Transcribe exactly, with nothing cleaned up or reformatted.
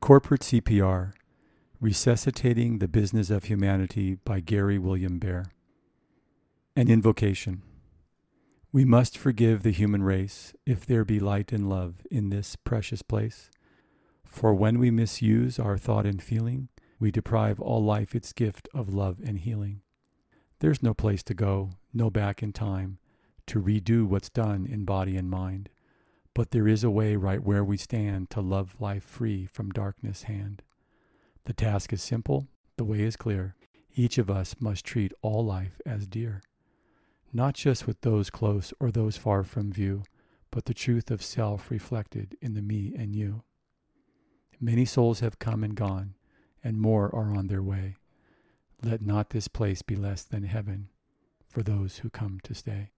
Corporate C P R, Resuscitating the Business of Humanity by Gary William Bear. An Invocation. We must forgive the human race if there be light and love in this precious place. For when we misuse our thought and feeling, we deprive all life its gift of love and healing. There's no place to go, no back in time, to redo what's done in body and mind. But there is a way right where we stand to love life free from darkness' hand. The task is simple, the way is clear. Each of us must treat all life as dear. Not just with those close or those far from view, but the truth of self reflected in the me and you. Many souls have come and gone, and more are on their way. Let not this place be less than heaven for those who come to stay.